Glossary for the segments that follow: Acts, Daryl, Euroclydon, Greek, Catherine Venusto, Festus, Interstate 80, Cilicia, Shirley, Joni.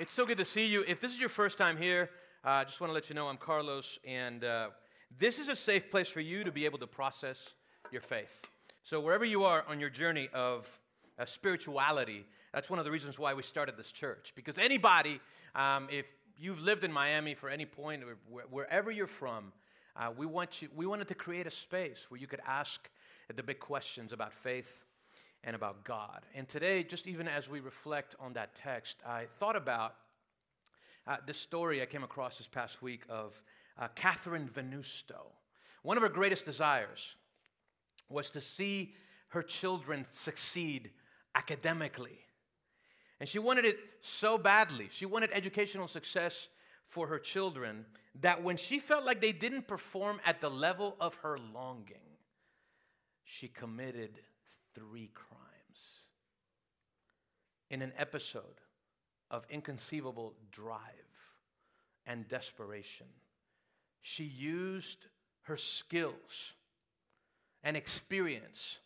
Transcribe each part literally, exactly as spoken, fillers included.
It's so good to see you. If this is your first time here, I uh, just want to let you know I'm Carlos, and uh, this is a safe place for you to be able to process your faith. So wherever you are on your journey of uh, spirituality, that's one of the reasons why we started this church. Because anybody, um, if you've lived in Miami for any point, or wh wherever you're from, uh, we want you. We wanted to create a space where you could ask the big questions about faith and about God. And today, just even as we reflect on that text, I thought about uh, this story I came across this past week of uh, Catherine Venusto. One of her greatest desires was to see her children succeed academically. And she wanted it so badly. She wanted educational success for her children that when she felt like they didn't perform at the level of her longing, she committed three crimes in an episode of inconceivable drive and desperation. She used her skills and experience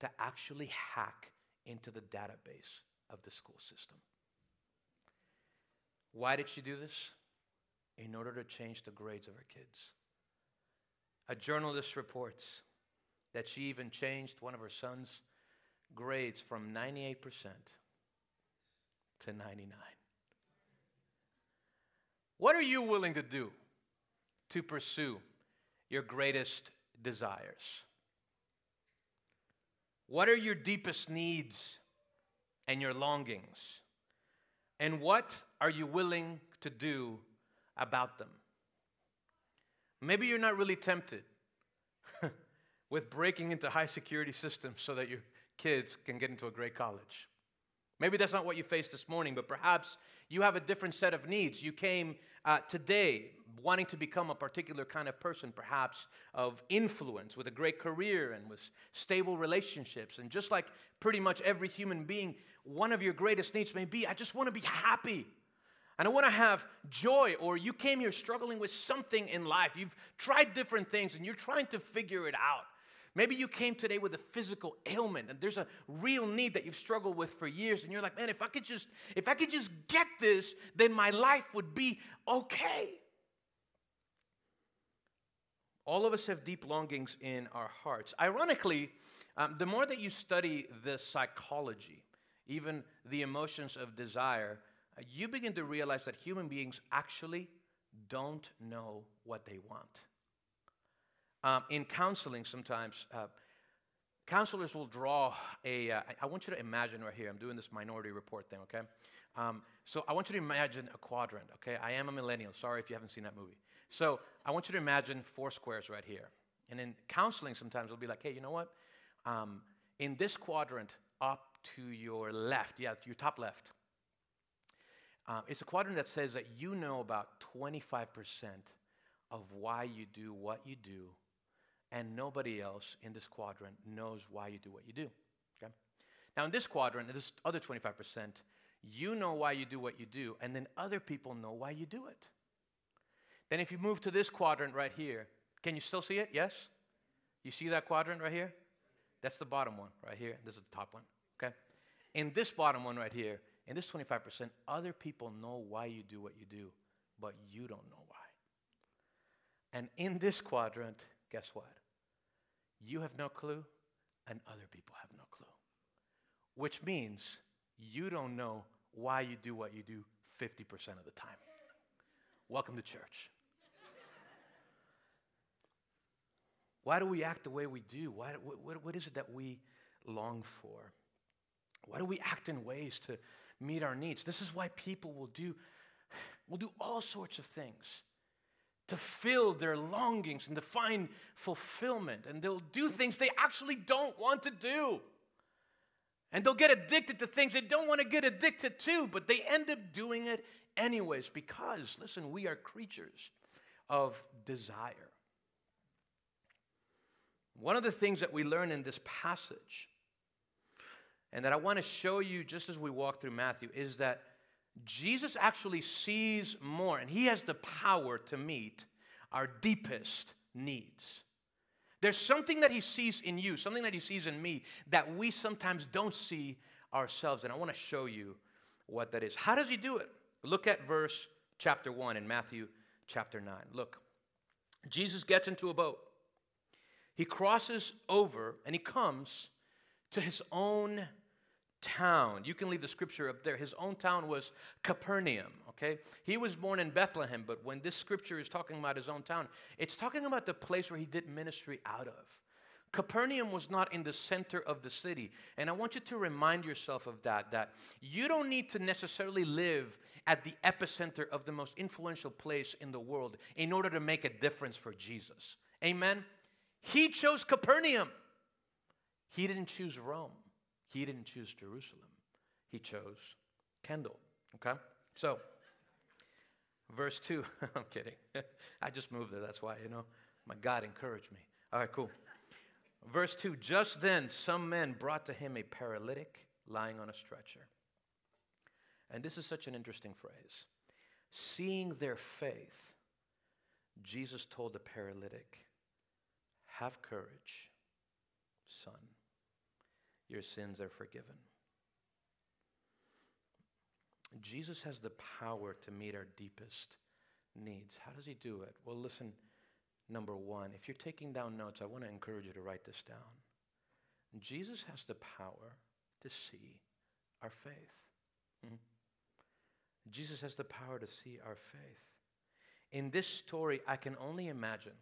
to actually hack into the database of the school system. Why did she do this? In order to change the grades of her kids. A journalist reports that she even changed one of her son's grades from ninety-eight percent to ninety-nine. What are you willing to do to pursue your greatest desires? What are your deepest needs and your longings? And what are you willing to do about them? Maybe you're not really tempted with breaking into high security systems so that your kids can get into a great college. Maybe that's not what you faced this morning, but perhaps you have a different set of needs. You came uh, today wanting to become a particular kind of person, perhaps of influence, with a great career and with stable relationships. And just like pretty much every human being, one of your greatest needs may be, I just want to be happy. And I want to have joy. Or you came here struggling with something in life. You've tried different things and you're trying to figure it out. Maybe you came today with a physical ailment and there's a real need that you've struggled with for years, and you're like, man, if I could just, if I could just get this, then my life would be okay. All of us have deep longings in our hearts. Ironically, um, the more that you study the psychology, even the emotions of desire, you begin to realize that human beings actually don't know what they want. Um, in counseling, sometimes uh, counselors will draw a, uh, I want you to imagine right here, I'm doing this minority report thing, okay? Um, so I want you to imagine a quadrant, okay? I am a millennial, sorry if you haven't seen that movie. So I want you to imagine four squares right here. And in counseling, sometimes it'll be like, hey, you know what? Um, in this quadrant, up to your left, yeah, your top left, uh, it's a quadrant that says that you know about twenty-five percent of why you do what you do, and nobody else in this quadrant knows why you do what you do, okay? Now, in this quadrant, this other twenty-five percent, you know why you do what you do, and then other people know why you do it. Then if you move to this quadrant right here, can you still see it? Yes? You see that quadrant right here? That's the bottom one right here. This is the top one, okay? In this bottom one right here, in this twenty-five percent, other people know why you do what you do, but you don't know why. And in this quadrant, guess what? You have no clue, and other people have no clue. Which means you don't know why you do what you do fifty percent of the time. Welcome to church. Why do we act the way we do? Why, what, what is it that we long for? Why do we act in ways to meet our needs? This is why people will do, will do all sorts of things to fill their longings and to find fulfillment. And they'll do things they actually don't want to do. And they'll get addicted to things they don't want to get addicted to, but they end up doing it anyways, because, listen, we are creatures of desire. One of the things that we learn in this passage, and that I want to show you just as we walk through Matthew, is that Jesus actually sees more, and he has the power to meet our deepest needs. There's something that he sees in you, something that he sees in me, that we sometimes don't see ourselves, and I want to show you what that is. How does he do it? Look at verse chapter one in Matthew chapter nine. Look, Jesus gets into a boat. He crosses over and he comes to his own town. You can leave the scripture up there. His own town was Capernaum, okay? He was born in Bethlehem, but when this scripture is talking about his own town, it's talking about the place where he did ministry out of. Capernaum was not in the center of the city. And I want you to remind yourself of that, that you don't need to necessarily live at the epicenter of the most influential place in the world in order to make a difference for Jesus. Amen? He chose Capernaum. He didn't choose Rome. He didn't choose Jerusalem. He chose Kendall, okay? So, verse two. I'm kidding. I just moved there. That's why, you know, my God encouraged me. All right, cool. Verse two, just then some men brought to him a paralytic lying on a stretcher. And this is such an interesting phrase. Seeing their faith, Jesus told the paralytic, "Have courage, son. Your sins are forgiven." Jesus has the power to meet our deepest needs. How does he do it? Well, listen. Number one, if you're taking down notes, I want to encourage you to write this down. Jesus has the power to see our faith. Mm-hmm. Jesus has the power to see our faith. In this story, I can only imagine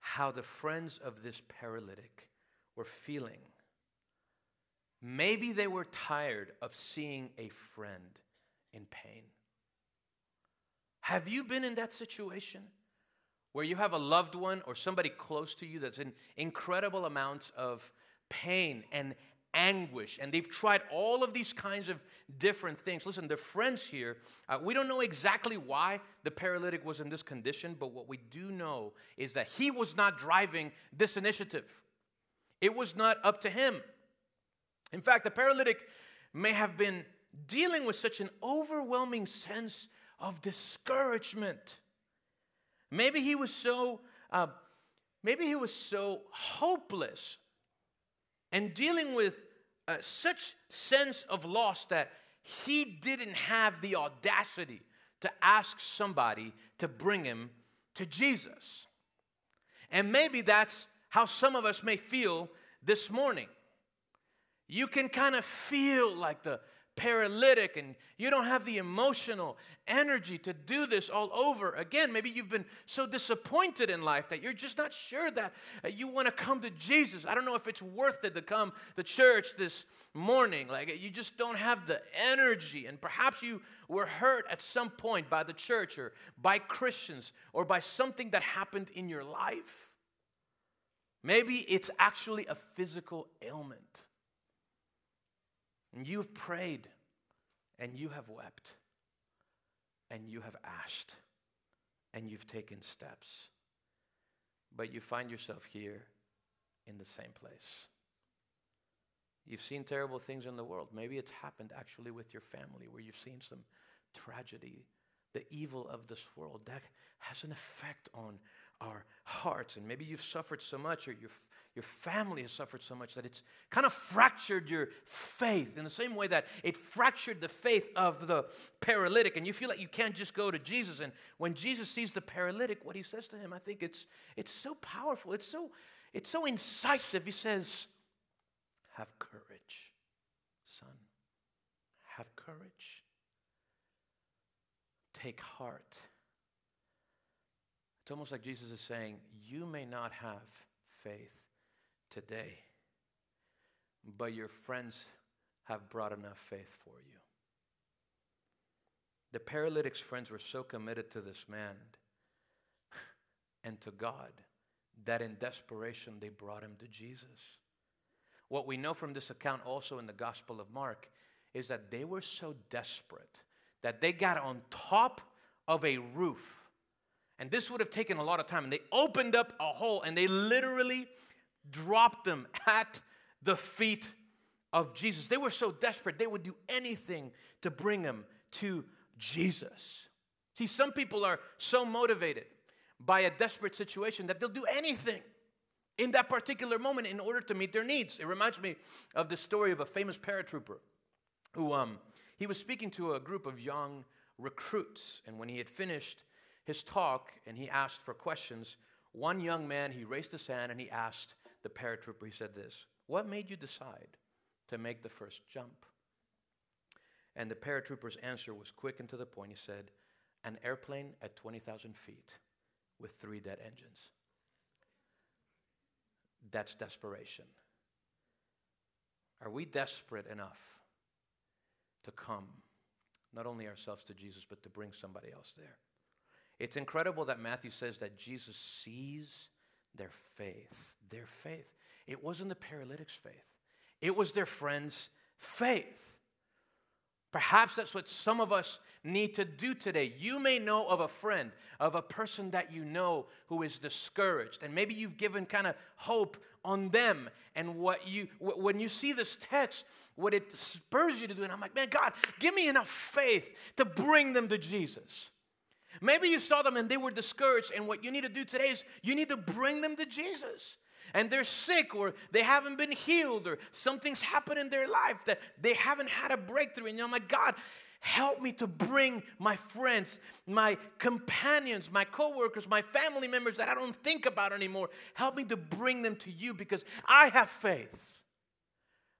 how the friends of this paralytic were feeling. Maybe they were tired of seeing a friend in pain. Have you been in that situation? Where you have a loved one or somebody close to you that's in incredible amounts of pain and anguish, and they've tried all of these kinds of different things. Listen, the friends here, uh, we don't know exactly why the paralytic was in this condition, but what we do know is that he was not driving this initiative. It was not up to him. In fact, the paralytic may have been dealing with such an overwhelming sense of discouragement. Maybe he was so, uh, maybe he was so hopeless and dealing with uh, such sense of loss that he didn't have the audacity to ask somebody to bring him to Jesus. And maybe that's how some of us may feel this morning. You can kind of feel like the paralytic, and you don't have the emotional energy to do this all over again. Maybe you've been so disappointed in life that you're just not sure that you want to come to Jesus. I don't know if it's worth it to come to church this morning. Like, you just don't have the energy, and perhaps you were hurt at some point by the church or by Christians or by something that happened in your life. Maybe it's actually a physical ailment. And you have prayed, and you have wept, and you have asked, and you've taken steps. But you find yourself here in the same place. You've seen terrible things in the world. Maybe it's happened actually with your family, where you've seen some tragedy, the evil of this world. That has an effect on our hearts. And maybe you've suffered so much, or you're Your family has suffered so much that it's kind of fractured your faith in the same way that it fractured the faith of the paralytic. And you feel like you can't just go to Jesus. And when Jesus sees the paralytic, what he says to him, I think it's, it's so powerful. It's so, it's so incisive. He says, "Have courage, son. Have courage. Take heart." It's almost like Jesus is saying, you may not have faith today, but your friends have brought enough faith for you. The paralytic's friends were so committed to this man and to God that in desperation they brought him to Jesus. What we know from this account also in the Gospel of Mark is that they were so desperate that they got on top of a roof, and this would have taken a lot of time, and they opened up a hole and they literally dropped them at the feet of Jesus. They were so desperate, they would do anything to bring him to Jesus. See, some people are so motivated by a desperate situation that they'll do anything in that particular moment in order to meet their needs. It reminds me of the story of a famous paratrooper who um, He was speaking to a group of young recruits, and when he had finished his talk and he asked for questions, one young man, he raised his hand and he asked the paratrooper, he said this, "What made you decide to make the first jump?" And the paratrooper's answer was quick and to the point. He said, "An airplane at twenty thousand feet with three dead engines." That's desperation. Are we desperate enough to come, not only ourselves to Jesus, but to bring somebody else there? It's incredible that Matthew says that Jesus sees their faith. Their faith. It wasn't the paralytic's faith. It was their friend's faith. Perhaps that's what some of us need to do today. You may know of a friend, of a person that you know who is discouraged, and maybe you've given kind of hope on them. And what you, when you see this text, what it spurs you to do, and I'm like, man, God, give me enough faith to bring them to Jesus. Maybe you saw them and they were discouraged, and what you need to do today is you need to bring them to Jesus. And they're sick, or they haven't been healed, or something's happened in their life that they haven't had a breakthrough. And you're like, God, help me to bring my friends, my companions, my coworkers, my family members that I don't think about anymore. Help me to bring them to you because I have faith.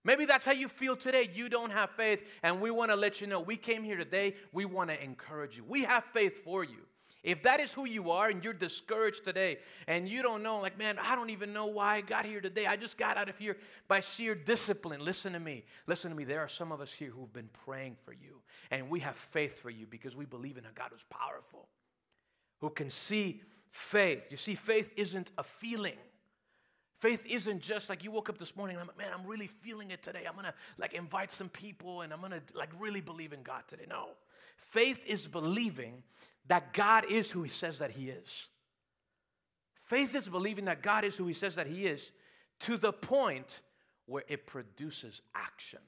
Maybe that's how you feel today. You don't have faith, and we want to let you know. We came here today. We want to encourage you. We have faith for you. If that is who you are and you're discouraged today and you don't know, like, man, I don't even know why I got here today. I just got out of here by sheer discipline. Listen to me. Listen to me. There are some of us here who've been praying for you, and we have faith for you because we believe in a God who's powerful, who can see faith. You see, faith isn't a feeling. Faith isn't just like you woke up this morning and I'm like, man, I'm really feeling it today. I'm going to like invite some people and I'm going to like really believe in God today. No. Faith is believing that God is who he says that he is. Faith is believing that God is who he says that he is to the point where it produces action.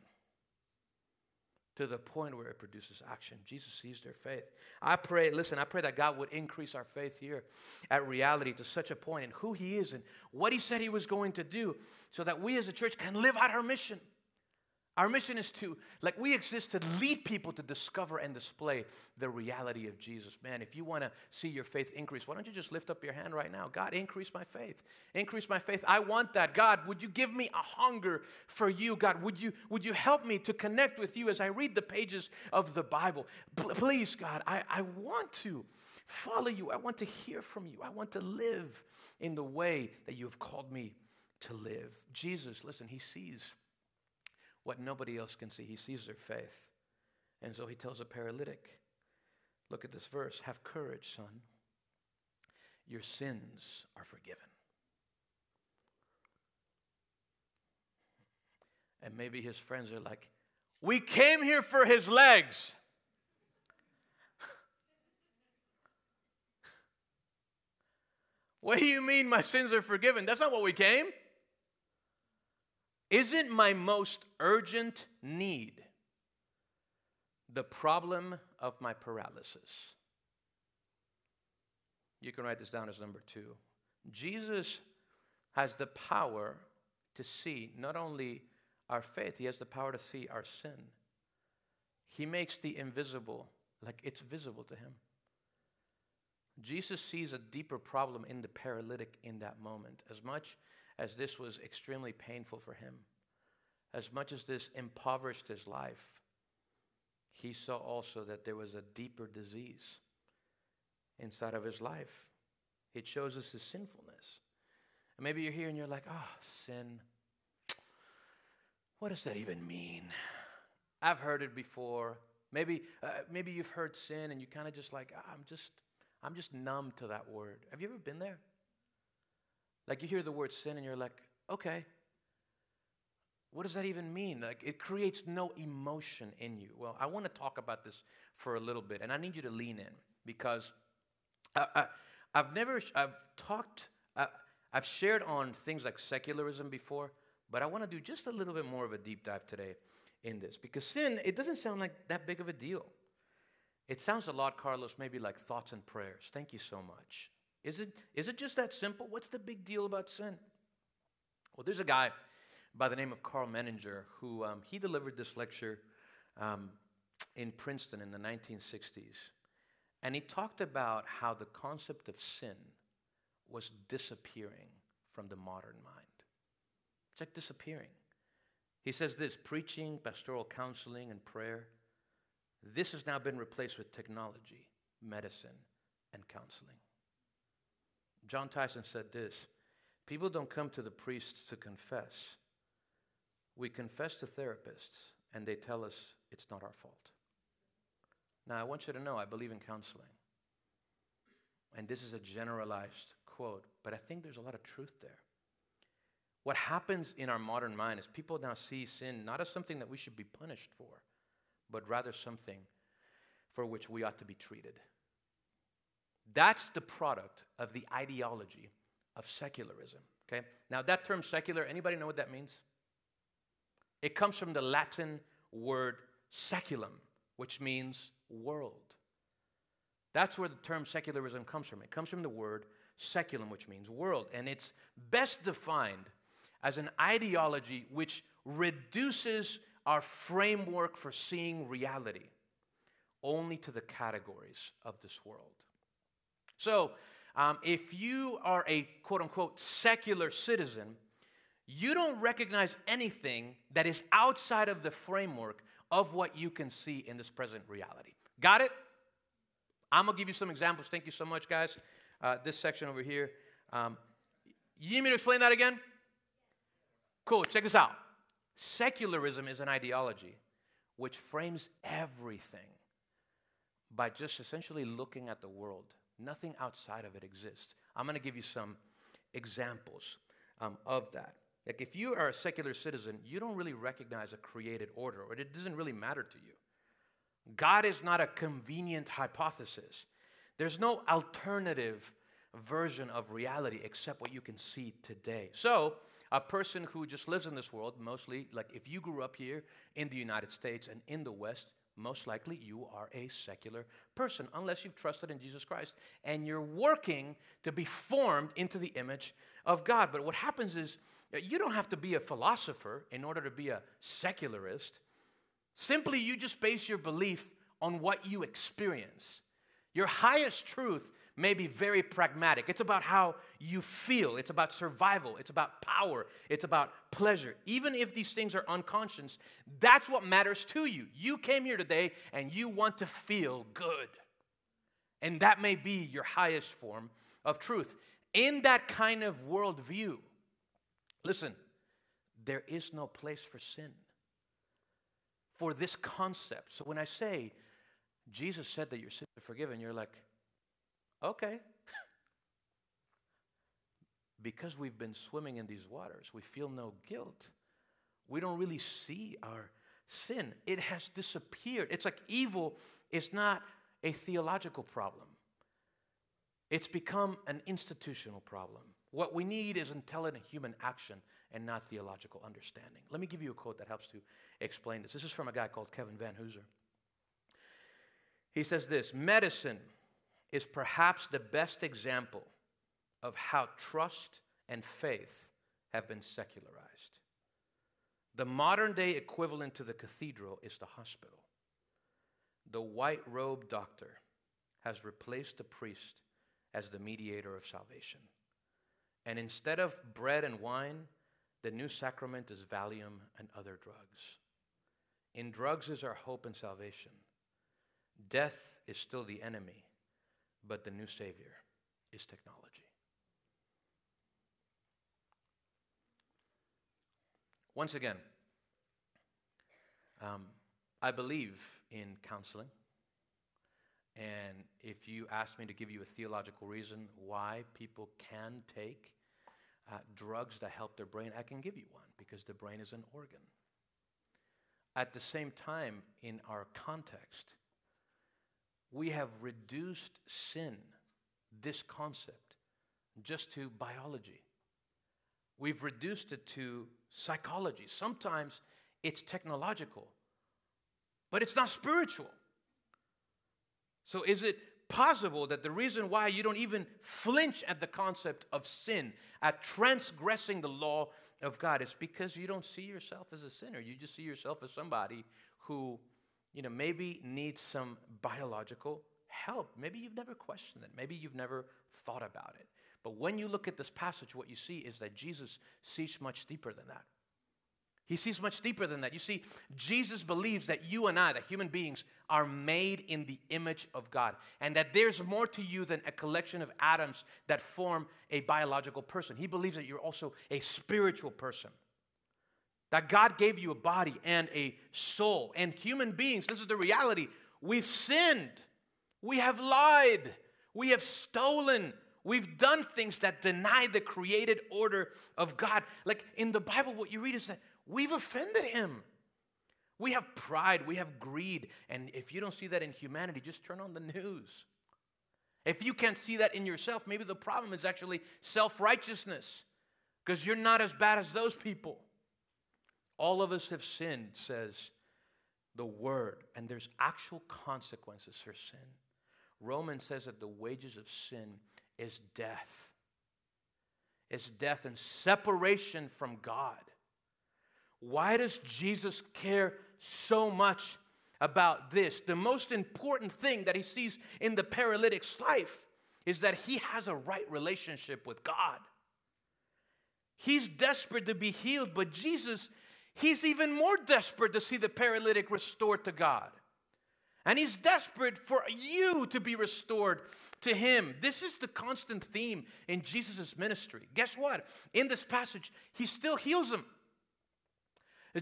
To the point where it produces action. Jesus sees their faith. I pray, listen, I pray that God would increase our faith here at Reality to such a point in who he is and what he said he was going to do so that we as a church can live out our mission. Our mission is to, like we exist to lead people to discover and display the reality of Jesus. Man, if you want to see your faith increase, why don't you just lift up your hand right now? God, increase my faith. Increase my faith. I want that. God, would you give me a hunger for you? God, would you, would you help me to connect with you as I read the pages of the Bible? P- please, God, I, I want to follow you. I want to hear from you. I want to live in the way that you have called me to live. Jesus, listen, he sees what nobody else can see. He sees their faith. And so he tells a paralytic, look at this verse, "Have courage, son. Your sins are forgiven." And maybe his friends are like, "We came here for his legs." "What do you mean my sins are forgiven? That's not what we came." Isn't my most urgent need the problem of my paralysis? You can write this down as number two. Jesus has the power to see not only our faith, he has the power to see our sin. He makes the invisible like it's visible to him. Jesus sees a deeper problem in the paralytic in that moment. As much as this was extremely painful for him, as much as this impoverished his life, he saw also that there was a deeper disease inside of his life. It shows us his sinfulness. And maybe you're here and you're like, "Oh, sin. What does that even mean? I've heard it before." Maybe, uh, maybe you've heard sin and you kind of just like, I'm just, I'm just numb to that word. Have you ever been there? Like you hear the word sin and you're like, okay, what does that even mean? Like it creates no emotion in you. Well, I want to talk about this for a little bit, and I need you to lean in because I, I, I've never, I've talked, I, I've shared on things like secularism before, but I want to do just a little bit more of a deep dive today in this because sin, it doesn't sound like that big of a deal. It sounds a lot, Carlos, maybe like thoughts and prayers. Thank you so much. Is it, is it just that simple? What's the big deal about sin? Well, there's a guy by the name of Carl Menninger who um, he delivered this lecture um, in Princeton in the nineteen sixties, and he talked about how the concept of sin was disappearing from the modern mind. It's like disappearing. He says this: preaching, pastoral counseling, and prayer, this has now been replaced with technology, medicine, and counseling. John Tyson said this: people don't come to the priests to confess. We confess to therapists, and they tell us it's not our fault. Now, I want you to know I believe in counseling. And this is a generalized quote, but I think there's a lot of truth there. What happens in our modern mind is people now see sin not as something that we should be punished for, but rather something for which we ought to be treated. That's the product of the ideology of secularism, okay? Now, that term secular, anybody know what that means? It comes from the Latin word seculum, which means world. That's where the term secularism comes from. It comes from the word seculum, which means world, and it's best defined as an ideology which reduces our framework for seeing reality only to the categories of this world. So, um, if you are a quote-unquote secular citizen, you don't recognize anything that is outside of the framework of what you can see in this present reality. Got it? I'm going to give you some examples. Thank you so much, guys. Uh, this section over here. Um, you need me to explain that again? Cool, check this out. Secularism is an ideology which frames everything by just essentially looking at the world. Nothing outside of it exists. I'm going to give you some examples um, of that. Like, if you are a secular citizen, you don't really recognize a created order, or it doesn't really matter to you. God is not a convenient hypothesis. There's no alternative version of reality except what you can see today. So, a person who just lives in this world, mostly, like if you grew up here in the United States and in the West, most likely you are a secular person, unless you've trusted in Jesus Christ and you're working to be formed into the image of God. But what happens is you don't have to be a philosopher in order to be a secularist. Simply, you just base your belief on what you experience. Your highest truth may be very pragmatic. It's about how you feel. It's about survival. It's about power. It's about pleasure. Even if these things are unconscious, that's what matters to you. You came here today and you want to feel good. And that may be your highest form of truth. In that kind of worldview, listen, there is no place for sin, for this concept. So when I say, Jesus said that your sins are forgiven, you're like, okay. Because we've been swimming in these waters, we feel no guilt. We don't really see our sin. It has disappeared. It's like evil is not a theological problem. It's become an institutional problem. What we need is intelligent human action and not theological understanding. Let me give you a quote that helps to explain this. This is from a guy called Catherine Venusto. He says this: medicine is perhaps the best example of how trust and faith have been secularized. The modern-day equivalent to the cathedral is the hospital. The white-robed doctor has replaced the priest as the mediator of salvation. And instead of bread and wine, the new sacrament is Valium and other drugs. In drugs is our hope and salvation. Death is still the enemy, but the new savior is technology. Once again, um, I believe in counseling. And if you ask me to give you a theological reason why people can take uh, drugs that help their brain, I can give you one, because the brain is an organ. At the same time, in our context, we have reduced sin, this concept, just to biology. We've reduced it to psychology. Sometimes it's technological, but it's not spiritual. So is it possible that the reason why you don't even flinch at the concept of sin, at transgressing the law of God, is because you don't see yourself as a sinner? You just see yourself as somebody who you know, maybe needs some biological help. Maybe you've never questioned it. Maybe you've never thought about it. But when you look at this passage, what you see is that Jesus sees much deeper than that. He sees much deeper than that. You see, Jesus believes that you and I, that human beings, are made in the image of God, and that there's more to you than a collection of atoms that form a biological person. He believes that you're also a spiritual person, that God gave you a body and a soul. And human beings, this is the reality, we've sinned, we have lied, we have stolen. We've done things that deny the created order of God. Like in the Bible, what you read is that we've offended him. We have pride. We have greed. And if you don't see that in humanity, just turn on the news. If you can't see that in yourself, maybe the problem is actually self-righteousness, because you're not as bad as those people. All of us have sinned, says the Word, and there's actual consequences for sin. Romans says that the wages of sin is death. It's death and separation from God. Why does Jesus care so much about this? The most important thing that he sees in the paralytic's life is that he has a right relationship with God. He's desperate to be healed, but Jesus, he's even more desperate to see the paralytic restored to God. And he's desperate for you to be restored to him. This is the constant theme in Jesus' ministry. Guess what? In this passage, he still heals them.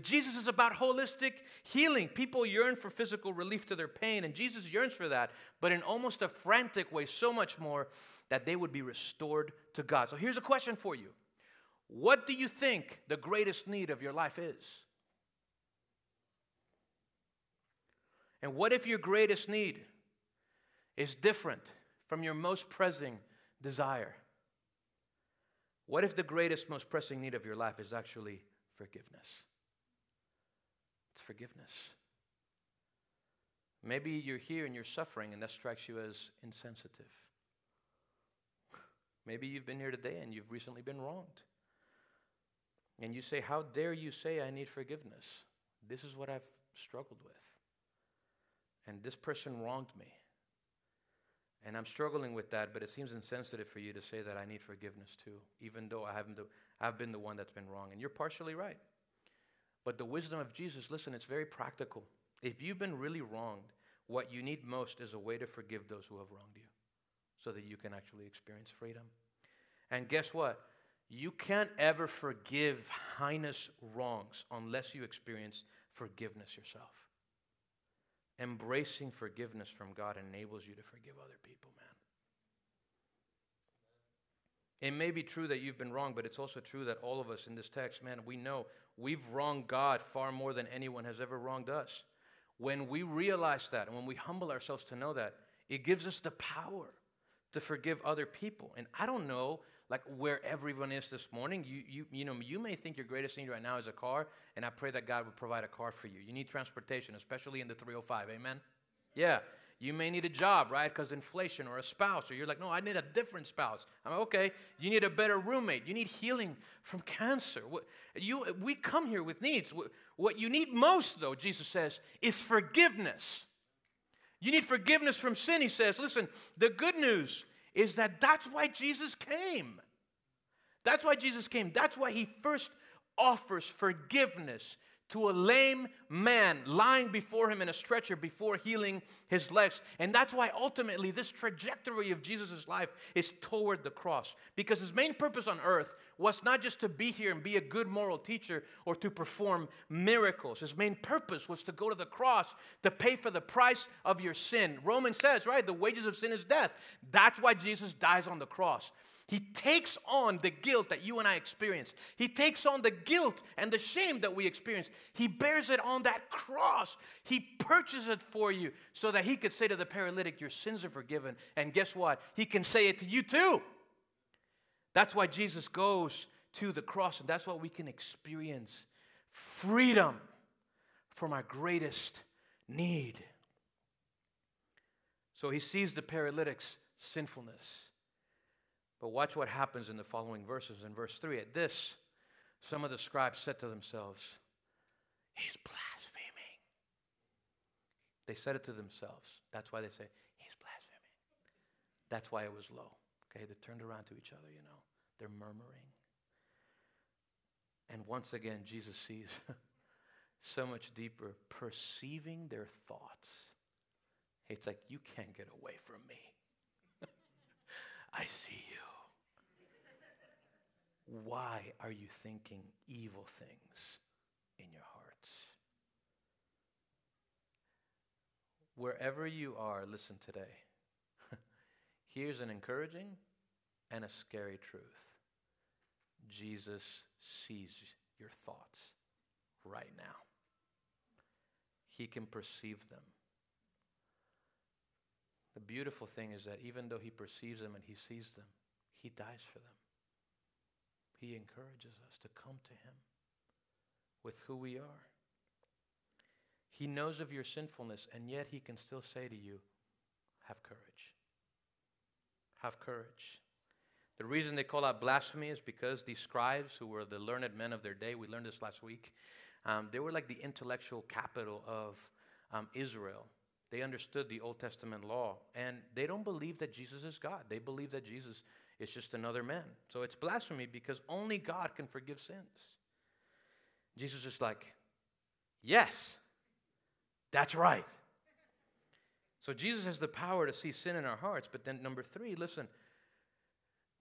Jesus is about holistic healing. People yearn for physical relief to their pain, and Jesus yearns for that, but in almost a frantic way, so much more that they would be restored to God. So here's a question for you. What do you think the greatest need of your life is? And what if your greatest need is different from your most pressing desire? What if the greatest, most pressing need of your life is actually forgiveness? It's forgiveness. Maybe you're here and you're suffering, and that strikes you as insensitive. Maybe you've been here today and you've recently been wronged. And you say, how dare you say I need forgiveness? This is what I've struggled with. And this person wronged me. And I'm struggling with that, but it seems insensitive for you to say that I need forgiveness too, even though I haven't, I've been the one that's been wrong. And you're partially right. But the wisdom of Jesus, listen, it's very practical. If you've been really wronged, what you need most is a way to forgive those who have wronged you so that you can actually experience freedom. And guess what? You can't ever forgive heinous wrongs unless you experience forgiveness yourself. Embracing forgiveness from God enables you to forgive other people, man. It may be true that you've been wrong, but it's also true that all of us in this text, man, we know we've wronged God far more than anyone has ever wronged us. When we realize that, and when we humble ourselves to know that, it gives us the power to forgive other people. And I don't know, like, where everyone is this morning. You, you, you know, you may think your greatest need right now is a car, and I pray that God would provide a car for you. You need transportation, especially in the three oh five, amen? Yeah, you may need a job, right, because inflation, or a spouse, or you're like, no, I need a different spouse. I'm like, okay, you need a better roommate. You need healing from cancer. What, you, we come here with needs. What, what you need most, though, Jesus says, is forgiveness. You need forgiveness from sin, he says. Listen, the good news is that that's why Jesus came. That's why Jesus came. That's why he first offers forgiveness to a lame man lying before him in a stretcher before healing his legs. And that's why ultimately this trajectory of Jesus' life is toward the cross. Because his main purpose on earth was not just to be here and be a good moral teacher or to perform miracles. His main purpose was to go to the cross to pay for the price of your sin. Romans says, right, the wages of sin is death. That's why Jesus dies on the cross. He takes on the guilt that you and I experience. He takes on the guilt and the shame that we experience. He bears it on that cross. He purchases it for you so that he could say to the paralytic, your sins are forgiven. And guess what? He can say it to you too. That's why Jesus goes to the cross, and that's why we can experience freedom from our greatest need. So he sees the paralytic's sinfulness. But watch what happens in the following verses. In verse three, at this, some of the scribes said to themselves, he's blaspheming. They said it to themselves. That's why they say, he's blaspheming. That's why it was low. Okay, they turned around to each other, you know. They're murmuring. And once again, Jesus sees so much deeper, perceiving their thoughts. It's like, you can't get away from me. I see you. Why are you thinking evil things in your hearts? Wherever you are, listen today. Here's an encouraging and a scary truth. Jesus sees your thoughts right now. He can perceive them. The beautiful thing is that even though he perceives them and he sees them, he dies for them. He encourages us to come to him with who we are. He knows of your sinfulness, and yet he can still say to you, have courage. Have courage. The reason they call out blasphemy is because these scribes, who were the learned men of their day, we learned this last week, um, they were like the intellectual capital of um, Israel. They understood the Old Testament law, and they don't believe that Jesus is God. They believe that Jesus is just another man. So it's blasphemy because only God can forgive sins. Jesus is like, yes, that's right. So Jesus has the power to see sin in our hearts, but then number three, listen,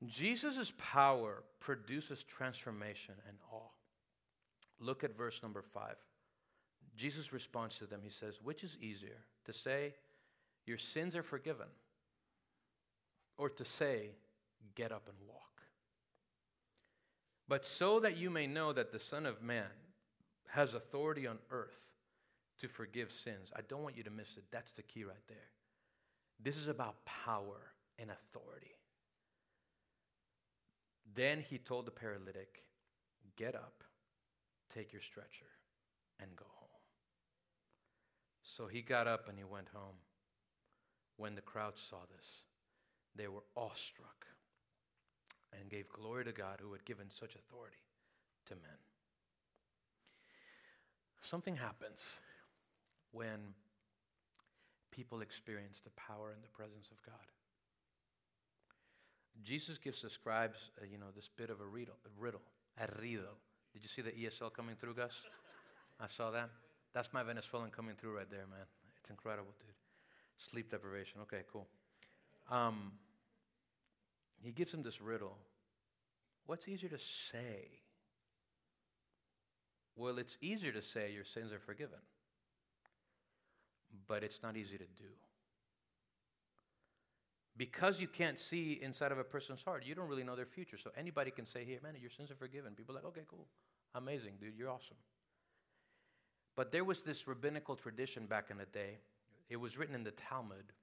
Jesus' power produces transformation and awe. Look at verse number five. Jesus responds to them. He says, which is easier, to say, your sins are forgiven, or to say, get up and walk? But so that you may know that the Son of Man has authority on earth to forgive sins. I don't want you to miss it. That's the key right there. This is about power and authority. Then he told the paralytic, get up, take your stretcher, and go home. So he got up and he went home. When the crowd saw this, they were awestruck and gave glory to God who had given such authority to men. Something happens when people experience the power and the presence of God. Jesus gives the scribes, uh, you know, this bit of a riddle, a riddle, a riddle. Did you see the E S L coming through, Gus? I saw that. That's my Venezuelan coming through right there, man. It's incredible, dude. Sleep deprivation. Okay, cool. Um, he gives them this riddle. What's easier to say? Well, it's easier to say your sins are forgiven, but it's not easy to do. Because you can't see inside of a person's heart, you don't really know their future. So anybody can say, hey, man, your sins are forgiven. People are like, okay, cool. Amazing, dude. You're awesome. But there was this rabbinical tradition back in the day. It was written in the Talmud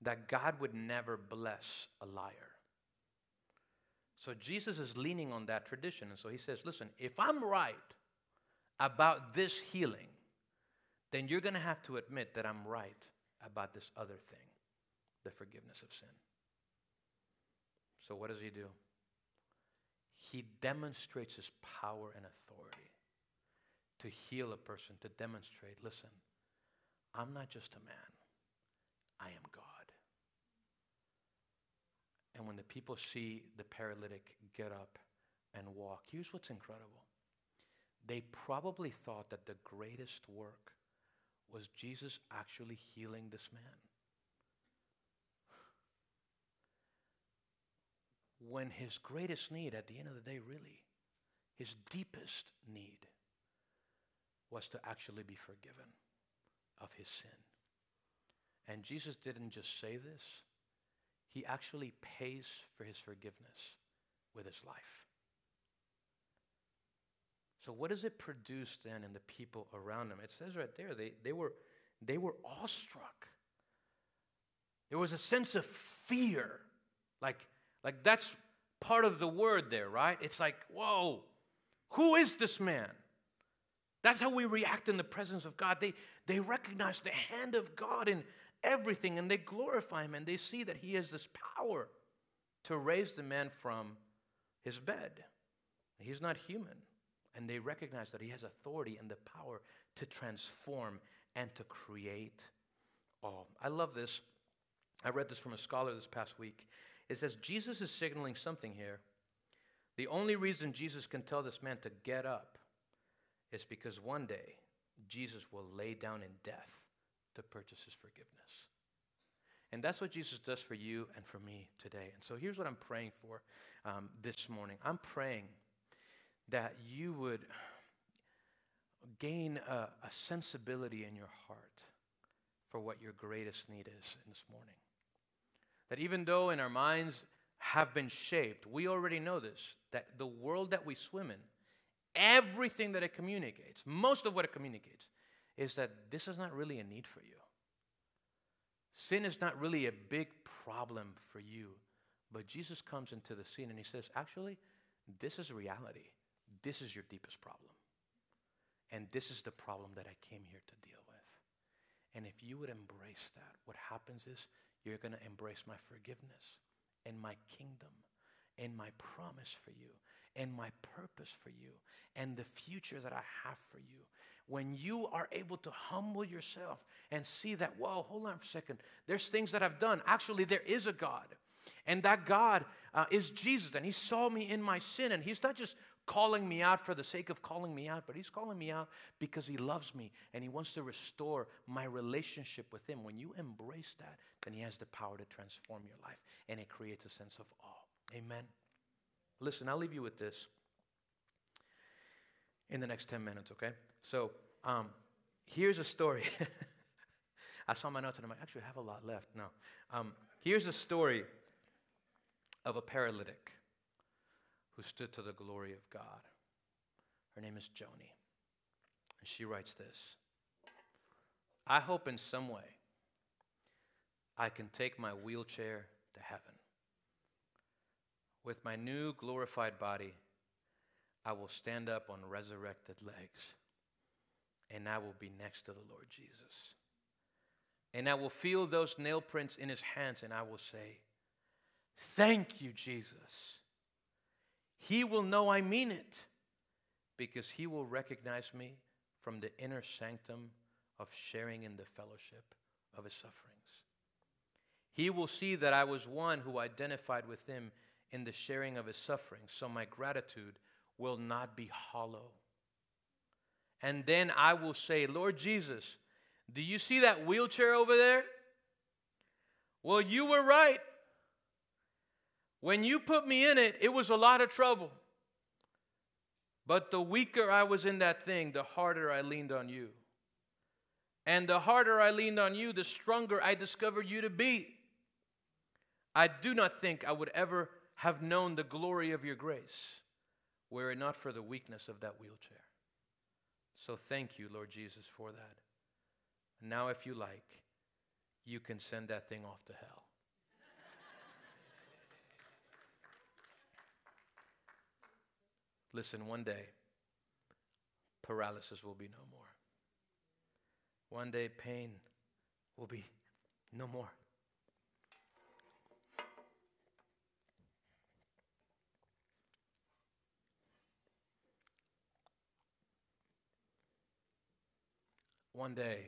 that God would never bless a liar. So Jesus is leaning on that tradition. And so he says, listen, if I'm right about this healing, then you're going to have to admit that I'm right about this other thing. The forgiveness of sin. So what does he do? He demonstrates his power and authority to heal a person, to demonstrate, listen, I'm not just a man, I am God. And when the people see the paralytic get up and walk, here's what's incredible. They probably thought that the greatest work was Jesus actually healing this man. When his greatest need at the end of the day, really, his deepest need was to actually be forgiven of his sin. And Jesus didn't just say this. He actually pays for his forgiveness with his life. So what does it produce then in the people around him? It says right there, they, they were, they were awestruck. There was a sense of fear, like, Like, that's part of the word there, right? It's like, whoa, who is this man? That's how we react in the presence of God. They, they recognize the hand of God in everything, and they glorify him, and they see that he has this power to raise the man from his bed. He's not human, and they recognize that he has authority and the power to transform and to create all. I love this. I read this from a scholar this past week. It says, Jesus is signaling something here. The only reason Jesus can tell this man to get up is because one day Jesus will lay down in death to purchase his forgiveness. And that's what Jesus does for you and for me today. And so here's what I'm praying for um, this morning. I'm praying that you would gain a, a sensibility in your heart for what your greatest need is in this morning. That even though in our minds have been shaped, we already know this, that the world that we swim in, everything that it communicates, most of what it communicates, is that this is not really a need for you. Sin is not really a big problem for you. But Jesus comes into the scene and he says, actually, this is reality. This is your deepest problem. And this is the problem that I came here to deal with. And if you would embrace that, what happens is you're going to embrace my forgiveness and my kingdom and my promise for you and my purpose for you and the future that I have for you. When you are able to humble yourself and see that, whoa, hold on for a second. There's things that I've done. Actually, there is a God. And that God uh, is Jesus. And he saw me in my sin. And he's not just calling me out for the sake of calling me out, but he's calling me out because he loves me and he wants to restore my relationship with him. When you embrace that, then he has the power to transform your life, and it creates a sense of awe. Amen. Listen, I'll leave you with this in the next ten minutes, okay? So um, here's a story. I saw my notes and I'm like, actually, I have a lot left. No. Um, here's a story of a paralytic who stood to the glory of God. Her name is Joni. And she writes this. I hope in some way I can take my wheelchair to heaven. With my new glorified body, I will stand up on resurrected legs, and I will be next to the Lord Jesus. And I will feel those nail prints in his hands, and I will say, thank you, Jesus. He will know I mean it because he will recognize me from the inner sanctum of sharing in the fellowship of his sufferings. He will see that I was one who identified with him in the sharing of his sufferings, so my gratitude will not be hollow. And then I will say, Lord Jesus, do you see that wheelchair over there? Well, you were right. When you put me in it, it was a lot of trouble. But the weaker I was in that thing, the harder I leaned on you. And the harder I leaned on you, the stronger I discovered you to be. I do not think I would ever have known the glory of your grace were it not for the weakness of that wheelchair. So thank you, Lord Jesus, for that. Now, if you like, you can send that thing off to hell. Listen, one day, paralysis will be no more. One day, pain will be no more. One day,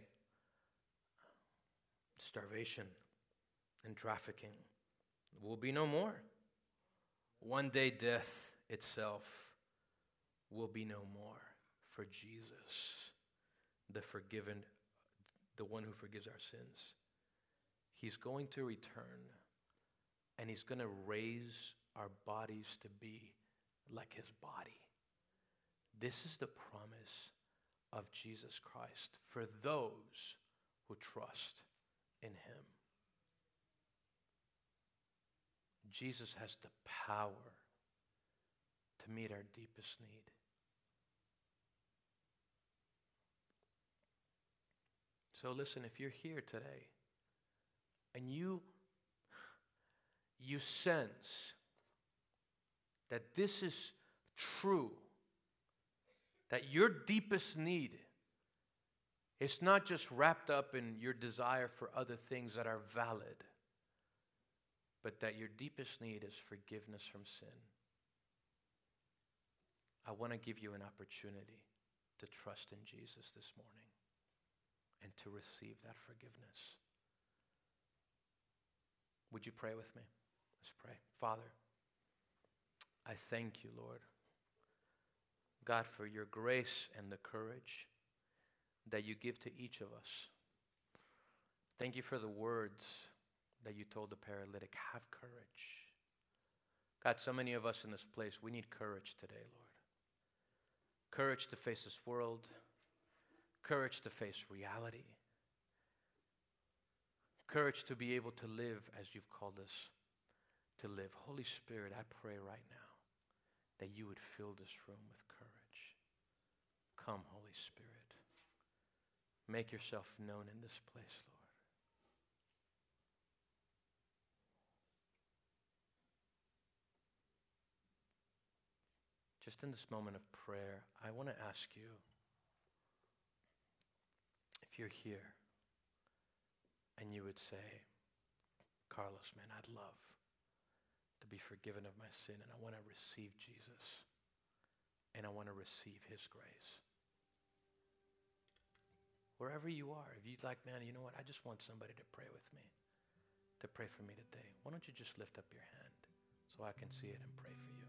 starvation and trafficking will be no more. One day, death itself will be no more, for Jesus, the forgiven, the one who forgives our sins. He's going to return, and he's going to raise our bodies to be like his body. This is the promise of Jesus Christ for those who trust in him. Jesus has the power to meet our deepest need. So listen, if you're here today and you, you sense that this is true, that your deepest need is not just wrapped up in your desire for other things that are valid, but that your deepest need is forgiveness from sin, I want to give you an opportunity to trust in Jesus this morning. and to receive that forgiveness. Would you pray with me? Let's pray. Father, I thank you, Lord, God, for your grace and the courage that you give to each of us. Thank you for the words that you told the paralytic, have courage. God, so many of us in this place, we need courage today, Lord. Courage to face this world. Courage to face reality. Courage to be able to live as you've called us to live. Holy Spirit, I pray right now that you would fill this room with courage. Come, Holy Spirit. Make yourself known in this place, Lord. Just in this moment of prayer, I want to ask you, if you're here and you would say, Carlos, man, I'd love to be forgiven of my sin, and I want to receive Jesus, and I want to receive his grace. Wherever you are, if you'd like, man, you know what, I just want somebody to pray with me, to pray for me today. Why don't you just lift up your hand so I can see it and pray for you?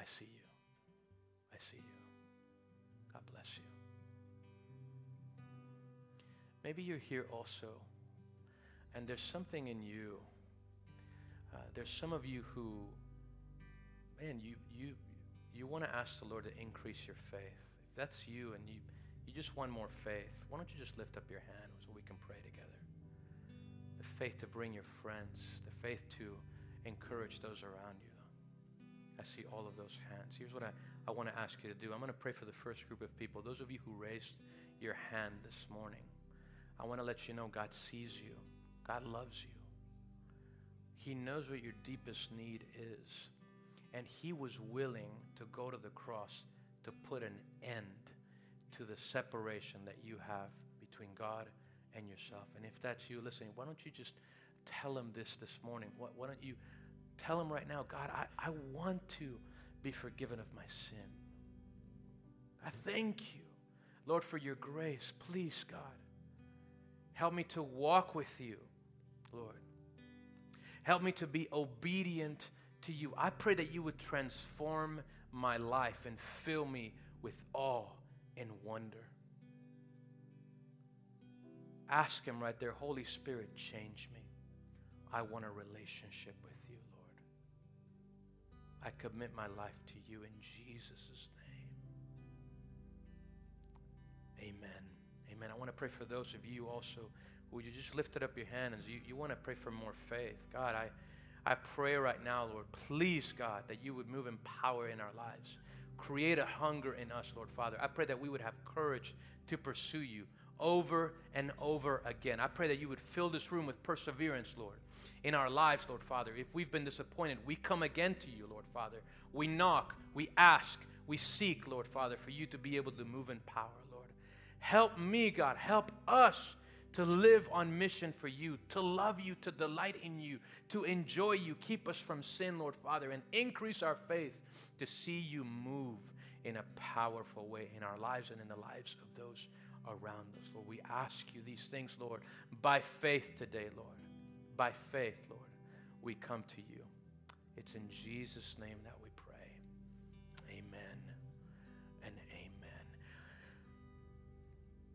I see you. I see you. God bless you. Maybe you're here also, and there's something in you. Uh, there's some of you who, man, you you you want to ask the Lord to increase your faith. If that's you and you, you just want more faith, why don't you just lift up your hand so we can pray together? The faith to bring your friends, the faith to encourage those around you. I see all of those hands. Here's what I, I want to ask you to do. I'm going to pray for the first group of people. Those of you who raised your hand this morning, I want to let you know God sees you. God loves you. He knows what your deepest need is. And he was willing to go to the cross to put an end to the separation that you have between God and yourself. And if that's you, listen, why don't you just tell him this this morning? Why, why don't you tell him right now, God, I, I want to be forgiven of my sin. I thank you, Lord, for your grace. Please, God, help me to walk with you, Lord. Help me to be obedient to you. I pray that you would transform my life and fill me with awe and wonder. Ask him right there, Holy Spirit, change me. I want a relationship with you. I commit my life to you in Jesus' name. Amen. Amen. I want to pray for those of you also who you just lifted up your hand and you, you want to pray for more faith. God, I, I pray right now, Lord, please, God, that you would move in power in our lives. Create a hunger in us, Lord Father. I pray that we would have courage to pursue you over and over again. I pray that you would fill this room with perseverance, Lord. In our lives, Lord Father, if we've been disappointed, we come again to you, Lord Father. We knock, we ask, we seek, Lord Father, for you to be able to move in power, Lord. Help me, God, help us to live on mission for you, to love you, to delight in you, to enjoy you. Keep us from sin, Lord Father, and increase our faith to see you move in a powerful way in our lives and in the lives of those around us, Lord. We ask you these things, Lord, by faith today, Lord. By faith, Lord, we come to you. It's in Jesus' name that we pray. Amen and amen.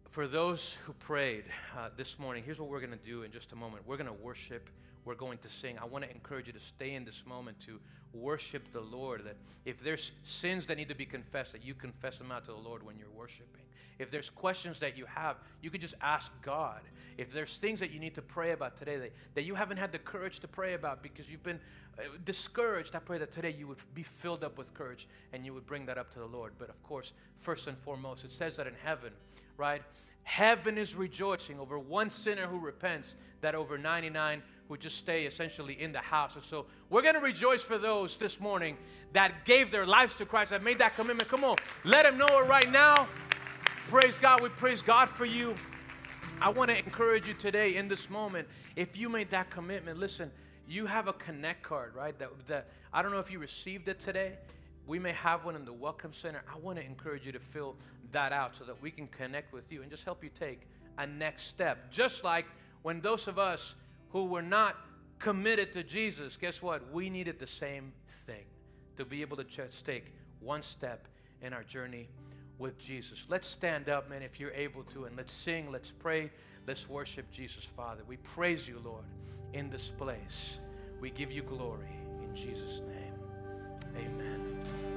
For those who prayed uh, this morning, here's what we're going to do in just a moment. We're going to worship. We're going to sing. I want to encourage you to stay in this moment to worship the Lord. That if there's sins that need to be confessed, that you confess them out to the Lord when you're worshiping. If there's questions that you have, you can just ask God. If there's things that you need to pray about today that, that you haven't had the courage to pray about because you've been discouraged, I pray that today you would be filled up with courage and you would bring that up to the Lord. But of course, first and foremost, it says that in heaven, right? Heaven is rejoicing over one sinner who repents, that over ninety-nine who just stay essentially in the house. And so we're going to rejoice for those this morning that gave their lives to Christ, that made that commitment. Come on, let them know it right now. Praise God. We praise God for you. I want to encourage you today in this moment, if you made that commitment, listen, you have a Connect card, right? That, that I don't know if you received it today. We may have one in the Welcome Center. I want to encourage you to fill that out so that we can connect with you and just help you take a next step. Just like when those of us who were not committed to Jesus, guess what? We needed the same thing to be able to just take one step in our journey with Jesus. Let's stand up, man, if you're able to, and let's sing, let's pray, let's worship Jesus, Father. We praise you, Lord, in this place. We give you glory in Jesus' name. Amen.